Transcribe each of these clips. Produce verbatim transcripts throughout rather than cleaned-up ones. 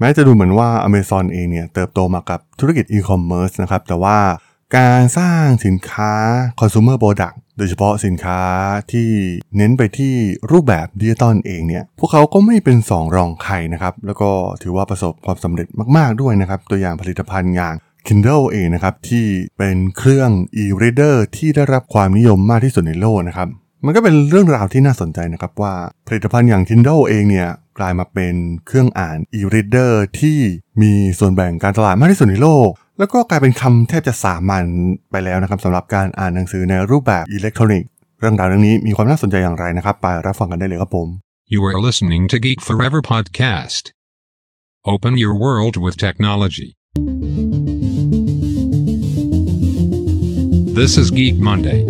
แม้จะดูเหมือนว่า Amazon เองเนี่ยเติบโตมากับธุรกิจอีคอมเมิร์ซนะครับแต่ว่าการสร้างสินค้า consumer product โดยเฉพาะสินค้าที่เน้นไปที่รูปแบบดิจิตอลเองเนี่ยพวกเขาก็ไม่เป็นสองรองใครนะครับแล้วก็ถือว่าประสบความสำเร็จมากๆด้วยนะครับตัวอย่างผลิตภัณฑ์อย่าง Kindle เองนะครับที่เป็นเครื่อง e-reader ที่ได้รับความนิยมมากที่สุดในโลกนะครับมันก็เป็นเรื่องราวที่น่าสนใจนะครับว่าผลิตภัณฑ์อย่าง Kindle เองเนี่ยกลายมาเป็นเครื่องอ่าน e-reader ที่มีส่วนแบ่งการตลาดมากที่สุดในโลกแล้วก็กลายเป็นคำแทบจะสามัญไปแล้วนะครับสำหรับการอ่านหนังสือในรูปแบบอิเล็กทรอนิกส์เรื่องราวเรื่องนี้มีความน่าสนใจอย่างไรนะครับไปรับฟังกันได้เลยครับผม You are listening to Geek Forever podcast. Open your world with technology. This is Geek Monday.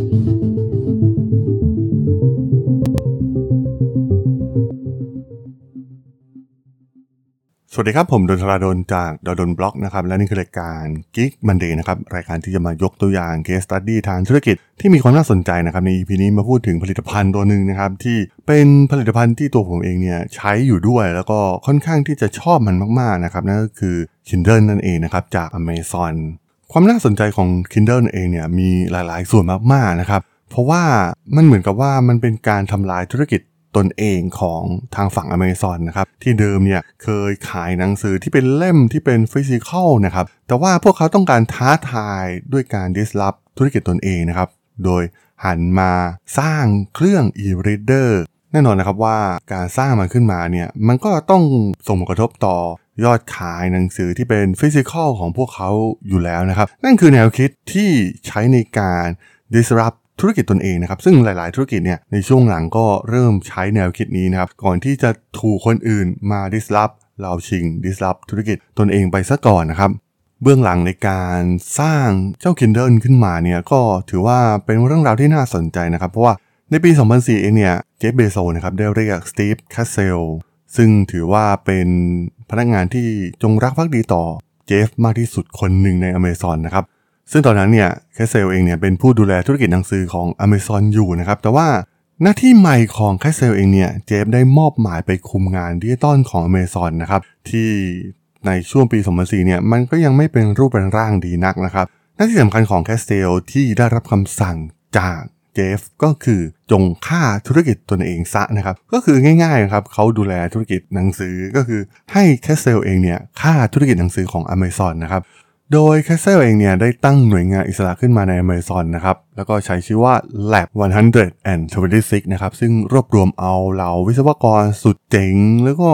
สวัสดีครับผมดนทราดลจากดลบล็อกนะครับและนี่คือรายการ Geek Monday นะครับรายการที่จะมายกตัวอย่าง Case Study ทางธุรกิจที่มีความน่าสนใจนะครับใน อี พี นี้มาพูดถึงผลิตภัณฑ์ตัวนึงนะครับที่เป็นผลิตภัณฑ์ที่ตัวผมเองเนี่ยใช้อยู่ด้วยแล้วก็ค่อนข้างที่จะชอบมันมากๆนะครับนั่นก็คือ Kindle นั่นเองนะครับจาก Amazon ความน่าสนใจของ Kindle เองเนี่ยมีหลายๆส่วนมากๆนะครับเพราะว่ามันเหมือนกับว่ามันเป็นการทำลายธุรกิจตนเองของทางฝั่ง Amazon นะครับที่เดิมเนี่ยเคยขายหนังสือที่เป็นเล่มที่เป็นฟิสิคอลนะครับแต่ว่าพวกเขาต้องการท้าทายด้วยการ disrupt ธุรกิจตนเองนะครับโดยหันมาสร้างเครื่อง e-reader แน่นอนนะครับว่าการสร้างมันขึ้นมาเนี่ยมันก็ต้องส่งผลกระทบต่อยอดขายหนังสือที่เป็นฟิสิคอลของพวกเขาอยู่แล้วนะครับนั่นคือแนวคิดที่ใช้ในการ disruptธุรกิจตนเองนะครับซึ่งหลายๆธุรกิจเนี่ยในช่วงหลังก็เริ่มใช้แนวคิดนี้นะครับก่อนที่จะถูกคนอื่นมา disrupt เราชิง disrupt ธุรกิจตนเองไปซะก่อนนะครับเบื้องหลังในการสร้างเจ้า Kindle ขึ้นมาเนี่ยก็ถือว่าเป็นเรื่องราวที่น่าสนใจนะครับเพราะว่าในปีสองพันสี่เองเนี่ยเจฟ เบโซสนะครับได้เรียกสตีฟ แคสเซลซึ่งถือว่าเป็นพนักงานที่จงรักภักดีต่อเจฟมากที่สุดคนหนึ่งใน Amazon นะครับซึ่งตอนนั้นเนี่ยแคสเซลเองเนี่ยเป็นผู้ดูแลธุรกิจหนังสือของ Amazon อยู่นะครับแต่ว่าหน้าที่ใหม่ของแคสเซลเองเนี่ยเจฟได้มอบหมายไปคุมงานดิจิตอลของ Amazon นะครับที่ในช่วงปีสองพันสี่เนี่ยมันก็ยังไม่เป็นรูปเป็นร่างดีนักนะครับหน้าที่สำคัญของแคสเซลที่ได้รับคำสั่งจากเจฟก็คือจงฆ่าธุรกิจตนเองซะนะครับก็คือง่ายๆครับเขาดูแลธุรกิจหนังสือก็คือให้แคสเซลเองเนี่ยฆ่าธุรกิจหนังสือของ Amazon นะครับโดยแคสเซลเองเนี่ยได้ตั้งหน่วยงานอิสระขึ้นมาใน Amazon นะครับแล้วก็ใช้ชื่อว่า Lab หนึ่งร้อยยี่สิบหกนะครับซึ่งรวบรวมเอาเหล่าวิศวกรสุดเจ๋งแล้วก็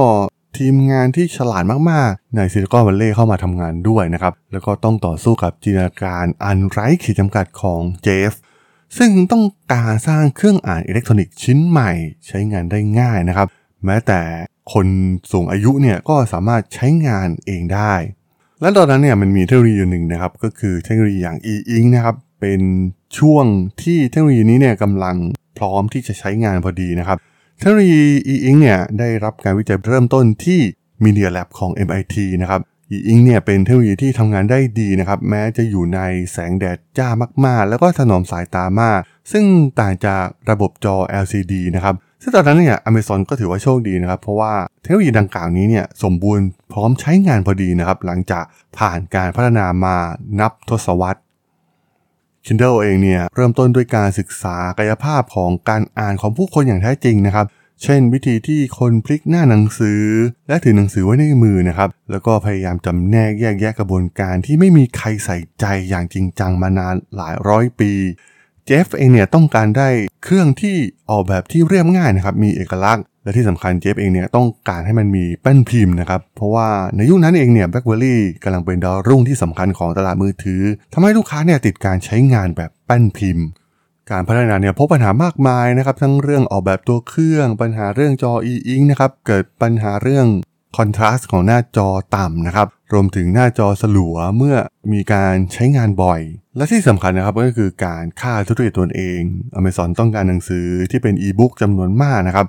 ทีมงานที่ฉลาดมากๆในซิลิคอนวัลเลย์เข้ามาทำงานด้วยนะครับแล้วก็ต้องต่อสู้กับจินตนาการอันไร้ขีดจำกัดของเจฟซึ่งต้องการสร้างเครื่องอ่านอิเล็กทรอนิกส์ชิ้นใหม่ใช้งานได้ง่ายนะครับแม้แต่คนสูงอายุเนี่ยก็สามารถใช้งานเองได้และตอนนั้นเนี่ยมันมีเทคโนโลยีหนึ่งนะครับก็คือเทคโนโลยีอย่าง e-ink นะครับเป็นช่วงที่เทคโนโลยีนี้เนี่ยกำลังพร้อมที่จะใช้งานพอดีนะครับเทคโนโลยี e-ink เนี่ยได้รับการวิจัยเริ่มต้นที่ Media Lab ของ เอ็ม ไอ ที นะครับ e-ink เนี่ยเป็นเทคโนโลยีที่ทำงานได้ดีนะครับแม้จะอยู่ในแสงแดดจ้ามากๆแล้วก็ถนอมสายตามากซึ่งต่างจากระบบจอ แอล ซี ดี นะครับซึ่งตอนนั้นเนี่ย Amazon ก็ถือว่าโชคดีนะครับเพราะว่าเทคโนโลยีดังกล่าวนี้เนี่ยสมบูรณ์พร้อมใช้งานพอดีนะครับหลังจากผ่านการพัฒนามานับทศวรรษ Kindle เองเนี่ยเริ่มต้นด้วยการศึกษากายภาพของการอ่านของผู้คนอย่างแท้จริงนะครับเช่นวิธีที่คนพลิกหน้าหนังสือและถือหนังสือไว้ในมือนะครับแล้วก็พยายามจำแนกแยกแยะกระบวนการที่ไม่มีใครใส่ใจอย่างจริงจังมานานหลายร้อยปีเจฟเองเนี่ยต้องการได้เครื่องที่ออกแบบที่เรียบง่ายนะครับมีเอกลักษณ์และที่สำคัญเจฟเองเนี่ยต้องการให้มันมีแป้นพิมพ์นะครับเพราะว่าในยุคนั้นเองเนี่ย BlackBerry กำลังเป็นดาวรุ่งที่สำคัญของตลาดมือถือทำให้ลูกค้าเนี่ยติดการใช้งานแบบแป้นพิมพ์การพัฒนาเนี่ยพบปัญหามากมายนะครับทั้งเรื่องออกแบบตัวเครื่องปัญหาเรื่องจอ e-ink นะครับเกิดปัญหาเรื่องคอนทราสต์ของหน้าจอต่ำนะครับรวมถึงหน้าจอสลัวเมื่อมีการใช้งานบ่อยและที่สำคัญนะครับก็คือการฆ่าธุรกิจตนเอง Amazon ต้องการหนังสือที่เป็น e-book จำนวนมากนะครับ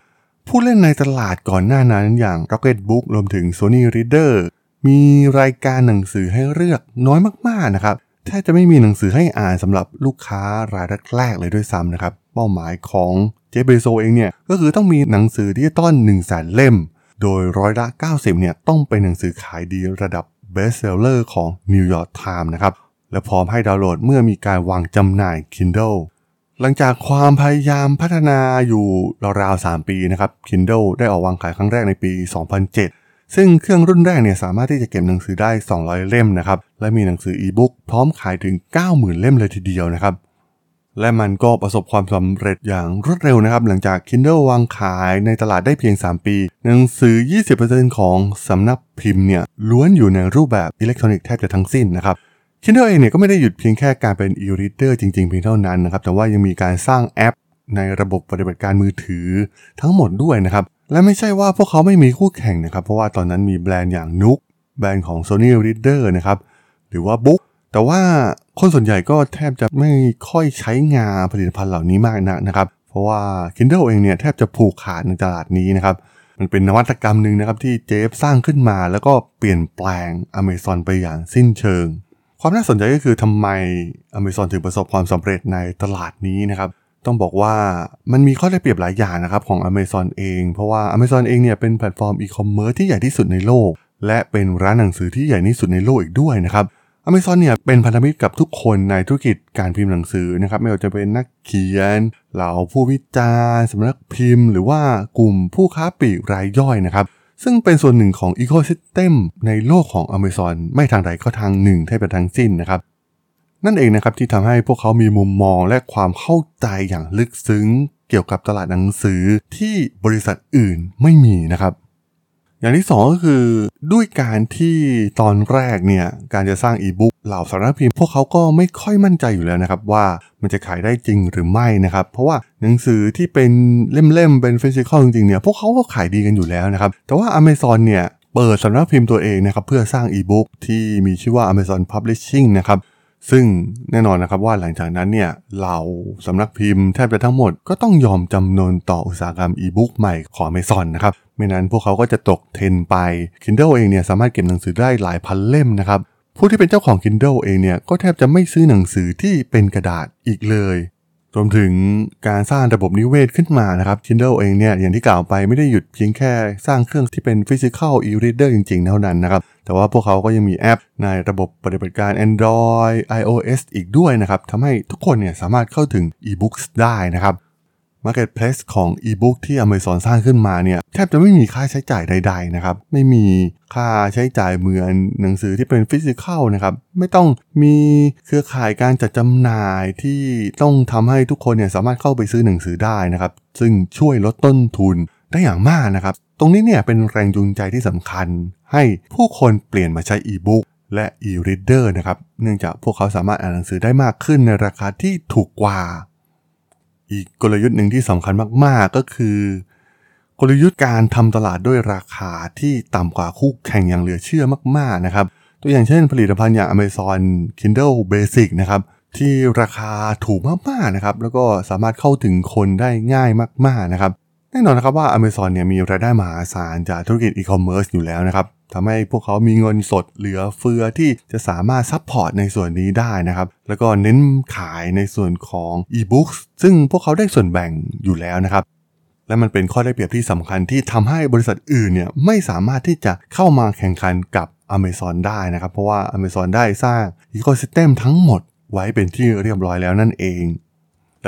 ผู้เล่นในตลาดก่อนหน้านั้นอย่าง Rocketbook รวมถึง Sony Reader มีรายการหนังสือให้เลือกน้อยมากๆนะครับแทบจะไม่มีหนังสือให้อ่านสำหรับลูกค้ารายแรกๆเลยด้วยซ้ำนะครับเป้าหมายของเจฟ เบโซสเองเนี่ยก็คือต้องมีหนังสือดิจิตอล หนึ่งแสน เล่ม โดยร้อยละ เก้าสิบ เนี่ยต้องเป็นหนังสือขายดีระดับ bestseller ของ New York Times นะครับและพร้อมให้ดาวน์โหลดเมื่อมีการวางจำหน่าย Kindle หลังจากความพยายามพัฒนาอยู่ราวๆสามปีนะครับ Kindle ได้ออกวางขายครั้งแรกในปี สองพันเจ็ด ซึ่งเครื่องรุ่นแรกเนี่ยสามารถที่จะเก็บหนังสือได้สองร้อยเล่มนะครับและมีหนังสือ e-book พร้อมขายถึง เก้าหมื่นเล่มเลยทีเดียวนะครับและมันก็ประสบความสำเร็จอย่างรวดเร็วนะครับหลังจาก Kindle วางขายในตลาดได้เพียงสามปีหนังสือ ยี่สิบเปอร์เซ็นต์ ของสำนักพิมพ์เนี่ยล้วนอยู่ในรูปแบบอิเล็กทรอนิกส์แทบจะทั้งสิ้นนะครับ Kindle เองเนี่ยก็ไม่ได้หยุดเพียงแค่การเป็น e-reader จริงๆเพียงเท่านั้นนะครับแต่ว่ายังมีการสร้างแอปในระบบปฏิบัติการมือถือทั้งหมดด้วยนะครับและไม่ใช่ว่าพวกเขาไม่มีคู่แข่งนะครับเพราะว่าตอนนั้นมีแบรนด์อย่าง Nook แบรนด์ของ Sony Reader นะครับหรือว่า Bookแต่ว่าคนส่วนใหญ่ก็แทบจะไม่ค่อยใช้งานผลิตภัณฑ์เหล่านี้มากนักนะครับเพราะว่า Kindle เองเนี่ยแทบจะผูกขาดในตลาดนี้นะครับมันเป็นนวัตกรรมนึงนะครับที่เจฟสร้างขึ้นมาแล้วก็เปลี่ยนแปลง Amazon ไปอย่างสิ้นเชิงความน่าสนใจก็คือทำไม Amazon ถึงประสบความสำเร็จในตลาดนี้นะครับต้องบอกว่ามันมีข้อได้เปรียบหลายอย่างนะครับของ Amazon เองเพราะว่า Amazon เองเนี่ยเป็นแพลตฟอร์มอีคอมเมิร์ซที่ใหญ่ที่สุดในโลกและเป็นร้านหนังสือที่ใหญ่ที่สุดในโลกอีกด้วยนะครับAmazon เนี่ยเป็นพันธมิตรกับทุกคนในธุรกิจการพิมพ์หนังสือนะครับไม่ว่าจะเป็นนักเขียนเหล่าผู้วิจารณ์สำนักพิมพ์หรือว่ากลุ่มผู้ค้าปลีกรายย่อยนะครับซึ่งเป็นส่วนหนึ่งของอีโคซิสเต็มในโลกของ Amazon ไม่ทางใดก็ทางหนึ่งแทบจะทั้งสิ้นนะครับนั่นเองนะครับที่ทำให้พวกเขามีมุมมองและความเข้าใจอย่างลึกซึ้งเกี่ยวกับตลาดหนังสือที่บริษัทอื่นไม่มีนะครับอย่างที่สองก็คือด้วยการที่ตอนแรกเนี่ยการจะสร้างอีบุ๊กเหล่าสำนักพิมพ์พวกเขาก็ไม่ค่อยมั่นใจอยู่แล้วนะครับว่ามันจะขายได้จริงหรือไม่นะครับเพราะว่าหนังสือที่เป็นเล่มๆเป็นฟิสิคอลจริงๆเนี่ยพวกเขาก็ขายดีกันอยู่แล้วนะครับแต่ว่า Amazon เนี่ยเปิดสำนักพิมพ์ตัวเองนะครับเพื่อสร้างอีบุ๊กที่มีชื่อว่า Amazon Publishing นะครับซึ่งแน่นอนนะครับว่าหลังจากนั้นเนี่ยเหล่าสำนักพิมพ์แทบจะทั้งหมดก็ต้องยอมจำนนต่ออุตสาหกรรมอีบุ๊กใหม่ของ Amazon นะครับไม่นั้นพวกเขาก็จะตกเทรนด์ไป Kindle เองเนี่ยสามารถเก็บหนังสือได้หลายพันเล่มนะครับผู้ที่เป็นเจ้าของ Kindle เองเนี่ยก็แทบจะไม่ซื้อหนังสือที่เป็นกระดาษอีกเลยรวมถึงการสร้างระบบนิเวศขึ้นมานะครับ Kindle เองเนี่ยอย่างที่กล่าวไปไม่ได้หยุดเพียงแค่สร้างเครื่องที่เป็น Physical e-reader จริงๆเท่านั้นนะครับแต่ว่าพวกเขาก็ยังมีแอปในระบบปฏิบัติการ Android ไอ โอ เอส อีกด้วยนะครับทำให้ทุกคนเนี่ยสามารถเข้าถึง e-books ได้นะครับmarketplace ของ e-book ที่ Amazon สร้างขึ้นมาเนี่ยแทบจะไม่มีค่าใช้จ่ายใดๆนะครับไม่มีค่าใช้จ่ายเหมือนหนังสือที่เป็น physical นะครับไม่ต้องมีเครือข่ายการจัดจำหน่ายที่ต้องทำให้ทุกคนเนี่ยสามารถเข้าไปซื้อหนังสือได้นะครับซึ่งช่วยลดต้นทุนได้อย่างมากนะครับตรงนี้เนี่ยเป็นแรงจูงใจที่สำคัญให้ผู้คนเปลี่ยนมาใช้ e-book และ e-reader นะครับเนื่องจากพวกเขาสามารถอ่านหนังสือได้มากขึ้นในราคาที่ถูกกว่าอีกกลยุทธ์หนึ่งที่สำคัญมากๆก็คือกลยุทธ์การทำตลาดด้วยราคาที่ต่ำกว่าคู่แข่งอย่างเหลือเชื่อมากๆนะครับตัวอย่างเช่นผลิตภัณฑ์อย่าง Amazon Kindle Basic นะครับที่ราคาถูกมากๆนะครับแล้วก็สามารถเข้าถึงคนได้ง่ายมากๆนะครับแน่นอนนะครับว่า Amazon เนี่ยมีรายได้มหาศาลจากธุรกิจ e-commerce อยู่แล้วนะครับทำให้พวกเขามีเงินสดเหลือเฟือที่จะสามารถซัพพอร์ตในส่วนนี้ได้นะครับแล้วก็เน้นขายในส่วนของ e-books ซึ่งพวกเขาได้ส่วนแบ่งอยู่แล้วนะครับและมันเป็นข้อได้เปรียบที่สำคัญที่ทำให้บริษัทอื่นเนี่ยไม่สามารถที่จะเข้ามาแข่งขันกับ Amazon ได้นะครับเพราะว่า Amazon ได้สร้าง Ecosystem ทั้งหมดไว้เป็นที่เรียบร้อยแล้วนั่นเอง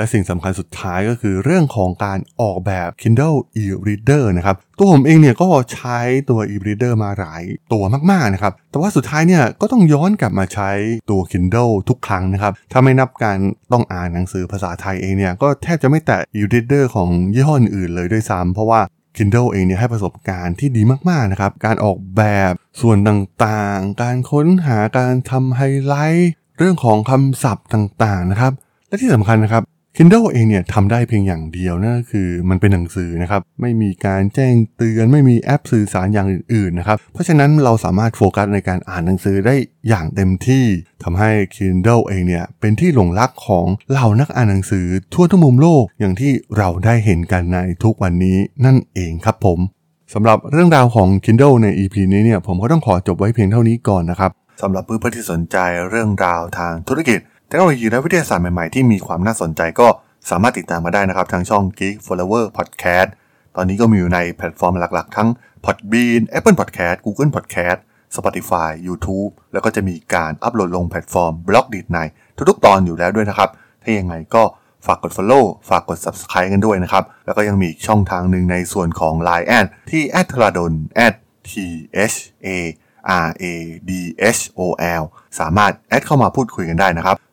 และสิ่งสำคัญสุดท้ายก็คือเรื่องของการออกแบบ Kindle e-reader นะครับตัวผมเองเนี่ยก็ใช้ตัว e-reader มาหลายตัวมากๆนะครับแต่ว่าสุดท้ายเนี่ยก็ต้องย้อนกลับมาใช้ตัว Kindle ทุกครั้งนะครับถ้าไม่นับการต้องอ่านหนังสือภาษาไทยเองเนี่ยก็แทบจะไม่แตะ e-reader ของยี่ห้ออื่นเลยด้วยซ้ำเพราะว่า Kindle เองเนี่ยให้ประสบการณ์ที่ดีมากๆนะครับการออกแบบส่วนต่างๆการค้นหาการทำไฮไลท์เรื่องของคำศัพท์ต่างๆนะครับและที่สำคัญนะครับKindle เองเนี่ยทำได้เพียงอย่างเดียวนั่นก็คือมันเป็นหนังสือนะครับไม่มีการแจ้งเตือนไม่มีแอปสื่อสารอย่างอื่นๆนะครับเพราะฉะนั้นเราสามารถโฟกัสในการอ่านหนังสือได้อย่างเต็มที่ทำให้ Kindle เองเนี่ยเป็นที่หลงรักของเหล่านักอ่านหนังสือทั่วทุกมุมโลกอย่างที่เราได้เห็นกันในทุกวันนี้นั่นเองครับผมสำหรับเรื่องราวของ Kindle ใน อี พี นี้เนี่ยผมก็ต้องขอจบไว้เพียงเท่านี้ก่อนนะครับสำหรับเพื่อนๆที่สนใจเรื่องราวทางธุรกิจเทคโนโลยีและวิทยาศาสตร์ใหม่ๆที่มีความน่าสนใจก็สามารถติดตามมาได้นะครับทางช่อง Geek Flower Podcast ตอนนี้ก็มีอยู่ในแพลตฟอร์มหลักๆทั้ง Podbean Apple Podcast Google Podcast Spotify YouTube แล้วก็จะมีการอัปโหลดลงแพลตฟอร์ม Blockdit ในทุกๆตอนอยู่แล้วด้วยนะครับถ้ายังไงก็ฝากกด follow ฝากกด subscribe กันด้วยนะครับแล้วก็ยังมีช่องทางหนึ่งในส่วนของ ไลน์ แอด ที่ แอท ธราดล แอท ที เอช เอ อาร์ เอ ดี เอช โอ แอล สามารถแอดเข้ามาพูดคุยกันได้นะครับ